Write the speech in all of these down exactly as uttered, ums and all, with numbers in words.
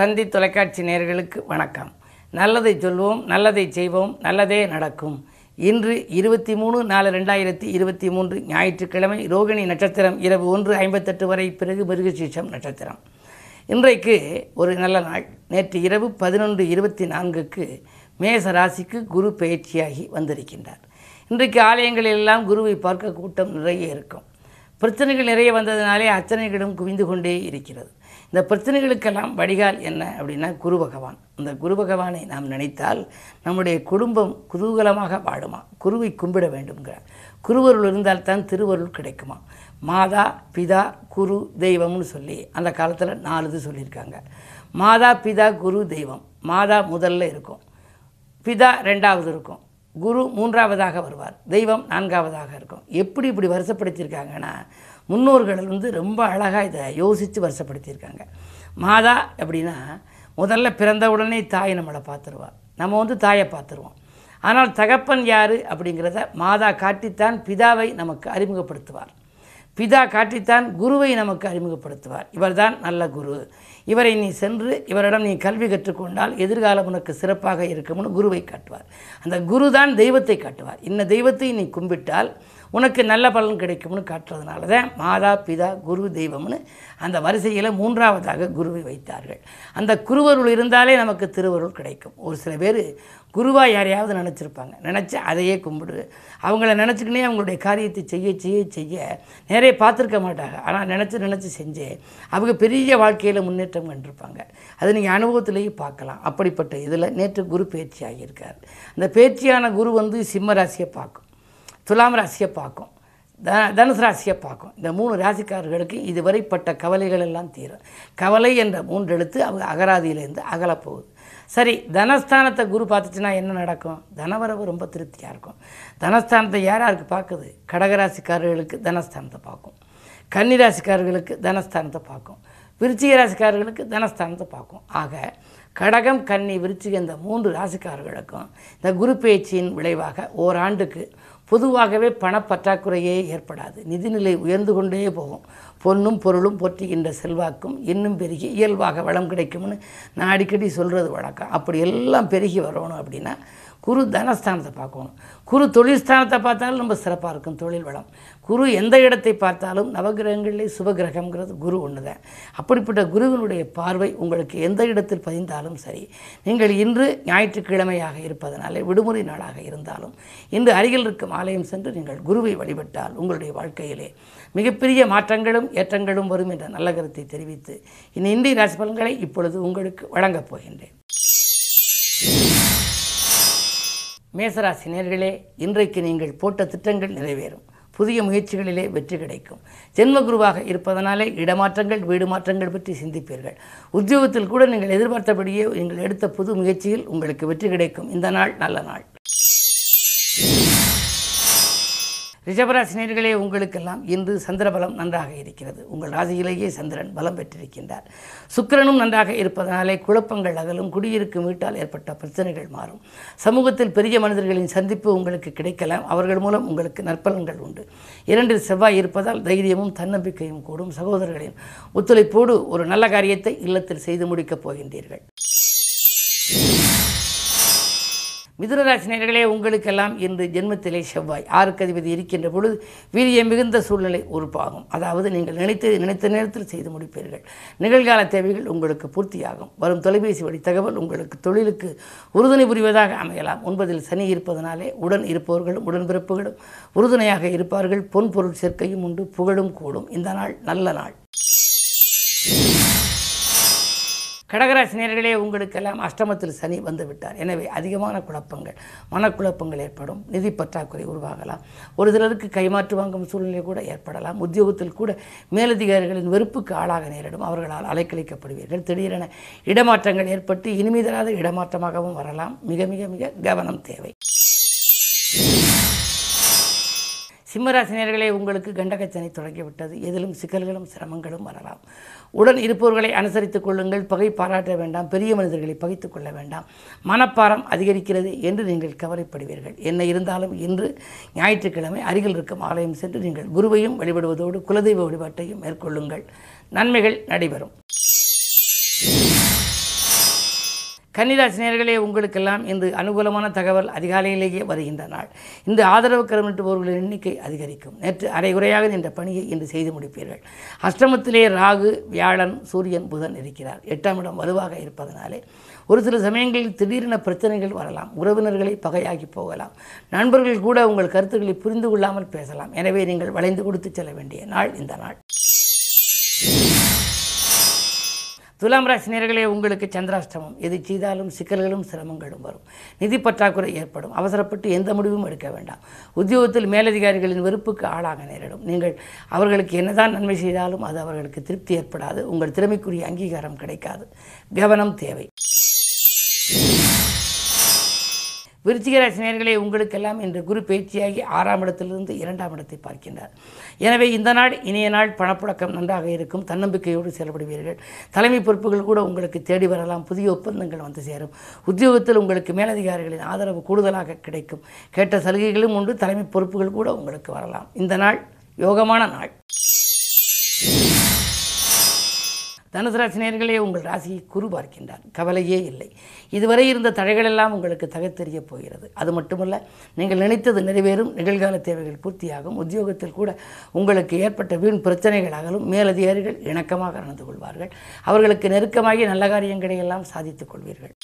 தந்தி தொலைக்காட்சி நேயர்களுக்கு வணக்கம். நல்லதை சொல்வோம், நல்லதை செய்வோம், நல்லதே நடக்கும். இன்று இருபத்தி மூணு நாலு ரெண்டாயிரத்தி இருபத்தி மூன்று ஞாயிற்றுக்கிழமை, ரோகிணி நட்சத்திரம் இரவு ஒன்று ஐம்பத்தெட்டு வரை, பிறகு மிருகசீஷம் நட்சத்திரம். இன்றைக்கு ஒரு நல்ல நாள். நேற்று இரவு பதினொன்று இருபத்தி நான்குக்கு மேச ராசிக்கு குரு பயிற்சியாகி வந்திருக்கின்றார். இன்றைக்கு ஆலயங்களெல்லாம் குருவை பார்க்க கூட்டம் நிறைய இருக்கும். பிரச்சனைகள் நிறைய வந்ததினாலே அச்சனைகளும் குவிந்து கொண்டே இருக்கிறது. இந்த பிரச்சனைகளுக்கெல்லாம் வடிகால் என்ன அப்படின்னா குரு பகவான். இந்த குரு பகவானை நாம் நினைத்தால் நம்முடைய குடும்பம் குதூகலமாக வாழுமா. குருவை கும்பிட வேண்டும்ங்கிறார். குருவருள் இருந்தால் தான் திருவருள் கிடைக்குமா. மாதா, பிதா, குரு, தெய்வம்னு சொல்லி அந்த காலத்தில் நாலு இது சொல்லியிருக்காங்க. மாதா, பிதா, குரு, தெய்வம். மாதா முதல்ல இருக்கும், பிதா ரெண்டாவது இருக்கும், குரு மூன்றாவதாக வருவார், தெய்வம் நான்காவதாக இருக்கும். எப்படி இப்படி வருஷப்படுத்தியிருக்காங்கன்னா முன்னோர்கள் வந்து ரொம்ப அழகாக இதை யோசித்து வருஷப்படுத்தியிருக்காங்க. மாதா அப்படின்னா முதல்ல பிறந்த உடனே தாய் நம்மளை பார்த்துருவார். நம்ம வந்து தாயை பார்த்துருவோம். ஆனால் தகப்பன் யார் அப்படிங்கிறத மாதா காட்டித்தான் பிதாவை நமக்கு அறிமுகப்படுத்துவார். பிதா காட்டித்தான் குருவை நமக்கு அறிமுகப்படுத்துவார். இவர் தான் நல்ல குரு, இவரை நீ சென்று இவரிடம் நீ கல்வி கற்றுக்கொண்டால் எதிர்காலம் உனக்கு சிறப்பாக இருக்கும்னு குருவை காட்டுவார். அந்த குரு தான் தெய்வத்தை காட்டுவார். இன்ன தெய்வத்தை நீ கும்பிட்டால் உனக்கு நல்ல பலன் கிடைக்கும்னு காட்டுறதுனால தான் மாதா, பிதா, குரு, தெய்வம்னு அந்த வரிசையில் மூன்றாவதாக குருவை வைத்தார்கள். அந்த குருவருள் இருந்தாலே நமக்கு திருவருள் கிடைக்கும். ஒரு சில பேர் குருவா யாரையாவது நினச்சிருப்பாங்க. நினச்சி அதையே கும்பிடு, அவங்கள நினச்சிக்கினே அவங்களுடைய காரியத்தை செய்ய செய்ய செய்ய நிறைய பார்த்துருக்க மாட்டாங்க. ஆனால் நினச்சி நினச்சி செஞ்சு அவங்க பெரிய வாழ்க்கையில் முன்னேற்றம் கண்டிருப்பாங்க. அது நீங்கள் அனுபவத்திலேயே பார்க்கலாம். அப்படிப்பட்ட இதில் நேற்று குரு பயிற்சி ஆகியிருக்கார். அந்த பயிற்சியான குரு வந்து சிம்ம ராசியை பார்க்கும், துலாம் ராசியை பார்க்கும், த தனுசு ராசியை பார்க்கும். இந்த மூணு ராசிக்காரர்களுக்கு இதுவரைப்பட்ட கவலைகள் எல்லாம் தீரும். கவலை என்ற மூன்று எழுத்து அவங்க அகராதியிலேருந்து அகலப்போகுது. சரி, தனஸ்தானத்தை குரு பார்த்துச்சுன்னா என்ன நடக்கும்? தனவரவு ரொம்ப திருப்தியாக இருக்கும். தனஸ்தானத்தை யாராருக்கு பார்க்குது? கடகராசிக்காரர்களுக்கு தனஸ்தானத்தை பார்க்கும், கன்னிராசிக்காரர்களுக்கு தனஸ்தானத்தை பார்க்கும், விருச்சிக ராசிக்காரர்களுக்கு தனஸ்தானத்தை பார்க்கும். ஆக கடகம், கன்னி, விருச்சிக இந்த மூன்று ராசிக்காரர்களுக்கும் இந்த குரு பயிற்சியின் விளைவாக ஓராண்டுக்கு பொதுவாகவே பணப்பற்றாக்குறையே ஏற்படாது. நிதிநிலை உயர்ந்து கொண்டே போகும். பொன்னும் பொருளும் போற்றுகின்ற செல்வாக்கும் இன்னும் பெருகி இயல்பாக வளம் கிடைக்கும்னு நான் அடிக்கடி சொல்கிறது வழக்கம். அப்படி எல்லாம் பெருகி வரணும் அப்படின்னா குரு தனஸ்தானத்தை பார்க்கணும். குரு தொழில் ஸ்தானத்தை பார்த்தாலும் நம்ம சிறப்பாக இருக்கும், தொழில் வளம். குரு எந்த இடத்தை பார்த்தாலும் நவகிரகங்களிலே சுபகிரகங்கிறது குரு ஒன்று தான். அப்படிப்பட்ட குருவினுடைய பார்வை உங்களுக்கு எந்த இடத்தில் பதிந்தாலும் சரி, நீங்கள் இன்று ஞாயிற்றுக்கிழமையாக இருப்பதனாலே விடுமுறை நாளாக இருந்தாலும் இன்று அருகில் இருக்கும் ஆலயம் சென்று நீங்கள் குருவை வழிபட்டால் உங்களுடைய வாழ்க்கையிலே மிகப்பெரிய மாற்றங்களும் ஏற்றங்களும் வரும் என்ற நல்ல கருத்தை தெரிவித்து இனி இந்திய ராசி பலன்களை இப்பொழுது உங்களுக்கு வழங்கப் போகின்றேன். மேசராசி நேயர்களே, இன்றைக்கு நீங்கள் போட்ட திட்டங்கள் நிறைவேறும். புதிய முயற்சிகளிலே வெற்றி கிடைக்கும். ஜென்மகுருவாக இருப்பதனாலே இடமாற்றங்கள், வீடு மாற்றங்கள் பற்றி சிந்திப்பீர்கள். உத்தியோகத்தில் கூட நீங்கள் எதிர்பார்த்தபடியே நீங்கள் எடுத்த புது முயற்சியில் உங்களுக்கு வெற்றி கிடைக்கும். இந்த நாள் நல்ல நாள். ரிஷபராசி நேயர்களே, உங்களுக்கெல்லாம் இன்று சந்திரபலம் நன்றாக இருக்கிறது. உங்கள் ராசியிலேயே சந்திரன் பலம் பெற்றிருக்கின்றார். சுக்கிரனும் நன்றாக இருப்பதனாலே குழப்பங்கள் அகலும். குடியிருக்கும் வீட்டால் ஏற்பட்ட பிரச்சனைகள் மாறும். சமூகத்தில் பெரிய மனிதர்களின் சந்திப்பு உங்களுக்கு கிடைக்கலாம். அவர்கள் மூலம் உங்களுக்கு நற்பலன்கள் உண்டு. இரண்டில் செவ்வாய் இருப்பதால் தைரியமும் தன்னம்பிக்கையும் கூடும். சகோதரர்களின் ஒத்துழைப்போடு ஒரு நல்ல காரியத்தை இல்லத்தில் செய்து முடிக்கப் போகின்றீர்கள். மிதுனராசி நேயர்களே, உங்களுக்கெல்லாம் இன்று ஜென்மத்திலே செவ்வாய் ஆறுக்கு அதிபதி இருக்கின்ற பொழுது வீரியம் மிகுந்த சூழ்நிலை உருவாகும். அதாவது நீங்கள் நினைத்து நினைத்த நேரத்தில் செய்து முடிப்பீர்கள். நிகழ்கால தேவைகள் உங்களுக்கு பூர்த்தியாகும். வரும் தொலைபேசி வழி தகவல் உங்களுக்கு தொழிலுக்கு உறுதுணை புரிவதாக அமையலாம். ஒன்பதில் சனி இருப்பதனாலே உடன் இருப்பவர்களும் உடன்பிறப்புகளும் உறுதுணையாக இருப்பார்கள். பொன் பொருள் சேர்க்கையும் உண்டு, புகழும் கூடும். இந்த நாள் நல்ல நாள். கடகராசி நேயர்களே, உங்களுக்கெல்லாம் அஷ்டமத்தில் சனி வந்துவிட்டார். எனவே அதிகமான குழப்பங்கள், மனக்குழப்பங்கள் ஏற்படும். நிதி பற்றாக்குறை உருவாகலாம். ஒரு சிலருக்கு கைமாற்று வாங்கும் சூழ்நிலை கூட ஏற்படலாம். உத்தியோகத்தில் கூட மேலதிகாரிகளின் வெறுப்புக்கு ஆளாக நேரிடும். அவர்களால் அலைக்கழிக்கப்படுவீர்கள். திடீரென இடமாற்றங்கள் ஏற்பட்டு இனிமே தராத இடமாற்றமாகவும் வரலாம். மிக மிக மிக கவனம் தேவை. சிம்மராசி நேயர்களே, உங்களுக்கு கண்டகச்சனை தொடங்கிவிட்டது. எதிலும் சிக்கல்களும் சிரமங்களும் வரலாம். உடன் இருப்பவர்களை அனுசரித்துக் கொள்ளுங்கள். பகை பாராட்ட வேண்டாம். பெரிய மனிதர்களை பகைத்துக் கொள்ள வேண்டாம். மனப்பாரம் அதிகரிக்கிறது என்று நீங்கள் கவலைப்படுவீர்கள். என்ன இருந்தாலும் இன்று ஞாயிற்றுக்கிழமை அருகில் இருக்கும் ஆலயம் சென்று நீங்கள் குருவையும் வழிபடுவதோடு குலதெய்வ வழிபாட்டையும் மேற்கொள்ளுங்கள். நன்மைகள் நடைபெறும். கன்னிராசி நேயர்களே, உங்களுக்கெல்லாம் இன்று அனுகூலமான தகவல் அதிகாலையிலேயே வருகின்ற நாள். இந்த ஆதரவு கருமிட்டுபவர்களின் எண்ணிக்கை அதிகரிக்கும். நேற்று அரைகுறையாக நின்ற பணியை இன்று செய்து முடிப்பீர்கள். அஷ்டமத்திலே ராகு, வியாழன், சூரியன், புதன் இருக்கிறார். எட்டாம் இடம் வலுவாக இருப்பதனாலே ஒரு சில சமயங்களில் திடீரென பிரச்சனைகள் வரலாம். உறவினர்களை பகையாகி போகலாம். நண்பர்கள் கூட உங்கள் கருத்துக்களை புரிந்து கொள்ளாமல் பேசலாம். எனவே நீங்கள் வளைந்து கொடுத்து செல்ல வேண்டிய நாள் இந்த நாள். துலாம் ராசி நேயர்களே, உங்களுக்கு சந்திராஷ்டமம். எது செய்தாலும் சிக்கல்களும் சிரமங்களும் வரும். நிதி பற்றாக்குறை ஏற்படும். அவசரப்பட்டு எந்த முடிவும் எடுக்க வேண்டாம். உத்தியோகத்தில் மேலதிகாரிகளின் வெறுப்புக்கு ஆளாக நேரிடும். நீங்கள் அவர்களுக்கு என்னதான் நன்மை செய்தாலும் அது அவர்களுக்கு திருப்தி ஏற்படாது. உங்கள் திறமைக்குரிய அங்கீகாரம் கிடைக்காது. கவனம் தேவை. விருச்சிக ராசி நேயர்களே, உங்களுக்கெல்லாம் இன்று குரு பயிற்சியாகி ஆறாம் இடத்திலிருந்து இரண்டாம் இடத்தை பார்க்கின்றார். எனவே இந்த நாள் இனிய நாள். பணப்புழக்கம் நன்றாக இருக்கும். தன்னம்பிக்கையோடு செயல்படுவீர்கள். தலைமை பொறுப்புகள் கூட உங்களுக்கு தேடி வரலாம். புதிய ஒப்பந்தங்கள் வந்து சேரும். உத்தியோகத்தில் உங்களுக்கு மேலதிகாரிகளின் ஆதரவு கூடுதலாக கிடைக்கும். கேட்ட சலுகைகளும் உண்டு. தலைமை பொறுப்புகள் கூட உங்களுக்கு வரலாம். இந்த நாள் யோகமான நாள். தனுசு ராசி நேயர்களே, உங்கள் ராசியை குரு பார்க்கின்றார். கவலையே இல்லை. இதுவரை இருந்த தடைகளெல்லாம் உங்களுக்கு தகர்த்தெறிய போகிறது. அது மட்டுமல்ல, நீங்கள் நினைத்தது நிறைவேறும். நிகழ்கால தேவைகள் பூர்த்தியாகும். உத்தியோகத்தில் கூட உங்களுக்கு ஏற்பட்ட வீண் பிரச்சனைகளாகலும் மேலதிகாரிகள் இணக்கமாக நடந்து கொள்வார்கள். அவர்களுக்கு நெருக்கமாகி நல்ல காரியங்களையெல்லாம் சாதித்துக் கொள்வீர்கள்.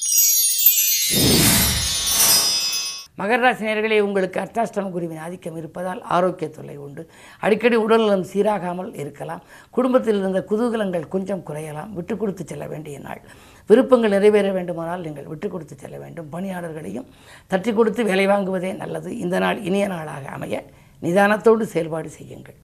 மகர ராசி நேயர்களே, உங்களுக்கு அர்த்தாஷ்டம குருவின் ஆதிக்கம் இருப்பதால் ஆரோக்கிய தொல்லை உண்டு. அடிக்கடி உடல்நலம் சீராகாமல் இருக்கலாம். குடும்பத்தில் இருந்த குதூகலங்கள் கொஞ்சம் குறையலாம். விட்டு கொடுத்து செல்ல வேண்டிய நாள். விருப்பங்கள் நிறைவேற வேண்டுமானால் நீங்கள் விட்டு கொடுத்து செல்ல வேண்டும். பணியாளர்களையும் தட்டி கொடுத்து வேலை வாங்குவதே நல்லது. இந்த நாள் இனிய நாளாக அமைய நிதானத்தோடு செயல்பாடு செய்யுங்கள்.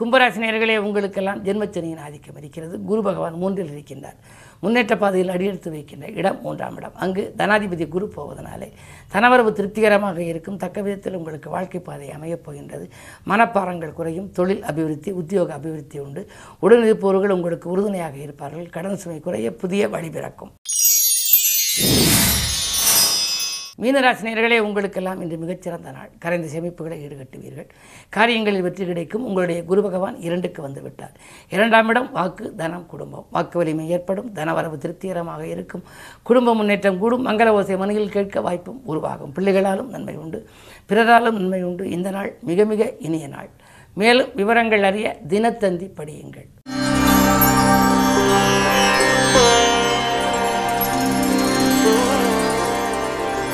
கும்பராசி நேயர்களே, உங்களுக்கெல்லாம் ஜென்மச்சனியின் ஆதிக்கம் இருக்கிறது. குரு பகவான் மூன்றில் இருக்கின்றார். முன்னேற்ற பாதையில் அடியெடுத்து வைக்கின்ற இடம் மூன்றாம் இடம். அங்கு தனாதிபதி குரு போவதனாலே தனவரவு திருப்திகரமாக இருக்கும். தக்க விதத்தில் உங்களுக்கு வாழ்க்கை பாதை அமையப் போகின்றது. மனப்பாரங்கள் குறையும். தொழில் அபிவிருத்தி, உத்தியோக அபிவிருத்தி உண்டு. உடனிருப்பவர்கள் உங்களுக்கு உறுதுணையாக இருப்பார்கள். கடன் சுமை குறைய புதிய வழி பிறக்கும். மீனராசி நேயர்களே, உங்களுக்கெல்லாம் இன்று மிகச்சிறந்த நாள். கரைந்த சேமிப்புகளை ஈடுகட்டுவீர்கள். காரியங்களில் வெற்றி கிடைக்கும். உங்களுடைய குரு பகவான் இரண்டுக்கு வந்துவிட்டார். இரண்டாம் இடம் வாக்கு, தனம், குடும்பம். வாக்கு வலிமை ஏற்படும். தனவரவு திருப்திகரமாக இருக்கும். குடும்ப முன்னேற்றம் கூடும். மங்கள ஓசை மனையில் கேட்க வாய்ப்பும் உருவாகும். பிள்ளைகளாலும் நன்மை உண்டு. பிறராலும் நன்மை உண்டு. இந்த நாள் மிக மிக இனிய நாள். மேலும் விவரங்கள் அறிய தினத்தந்தி படியுங்கள்.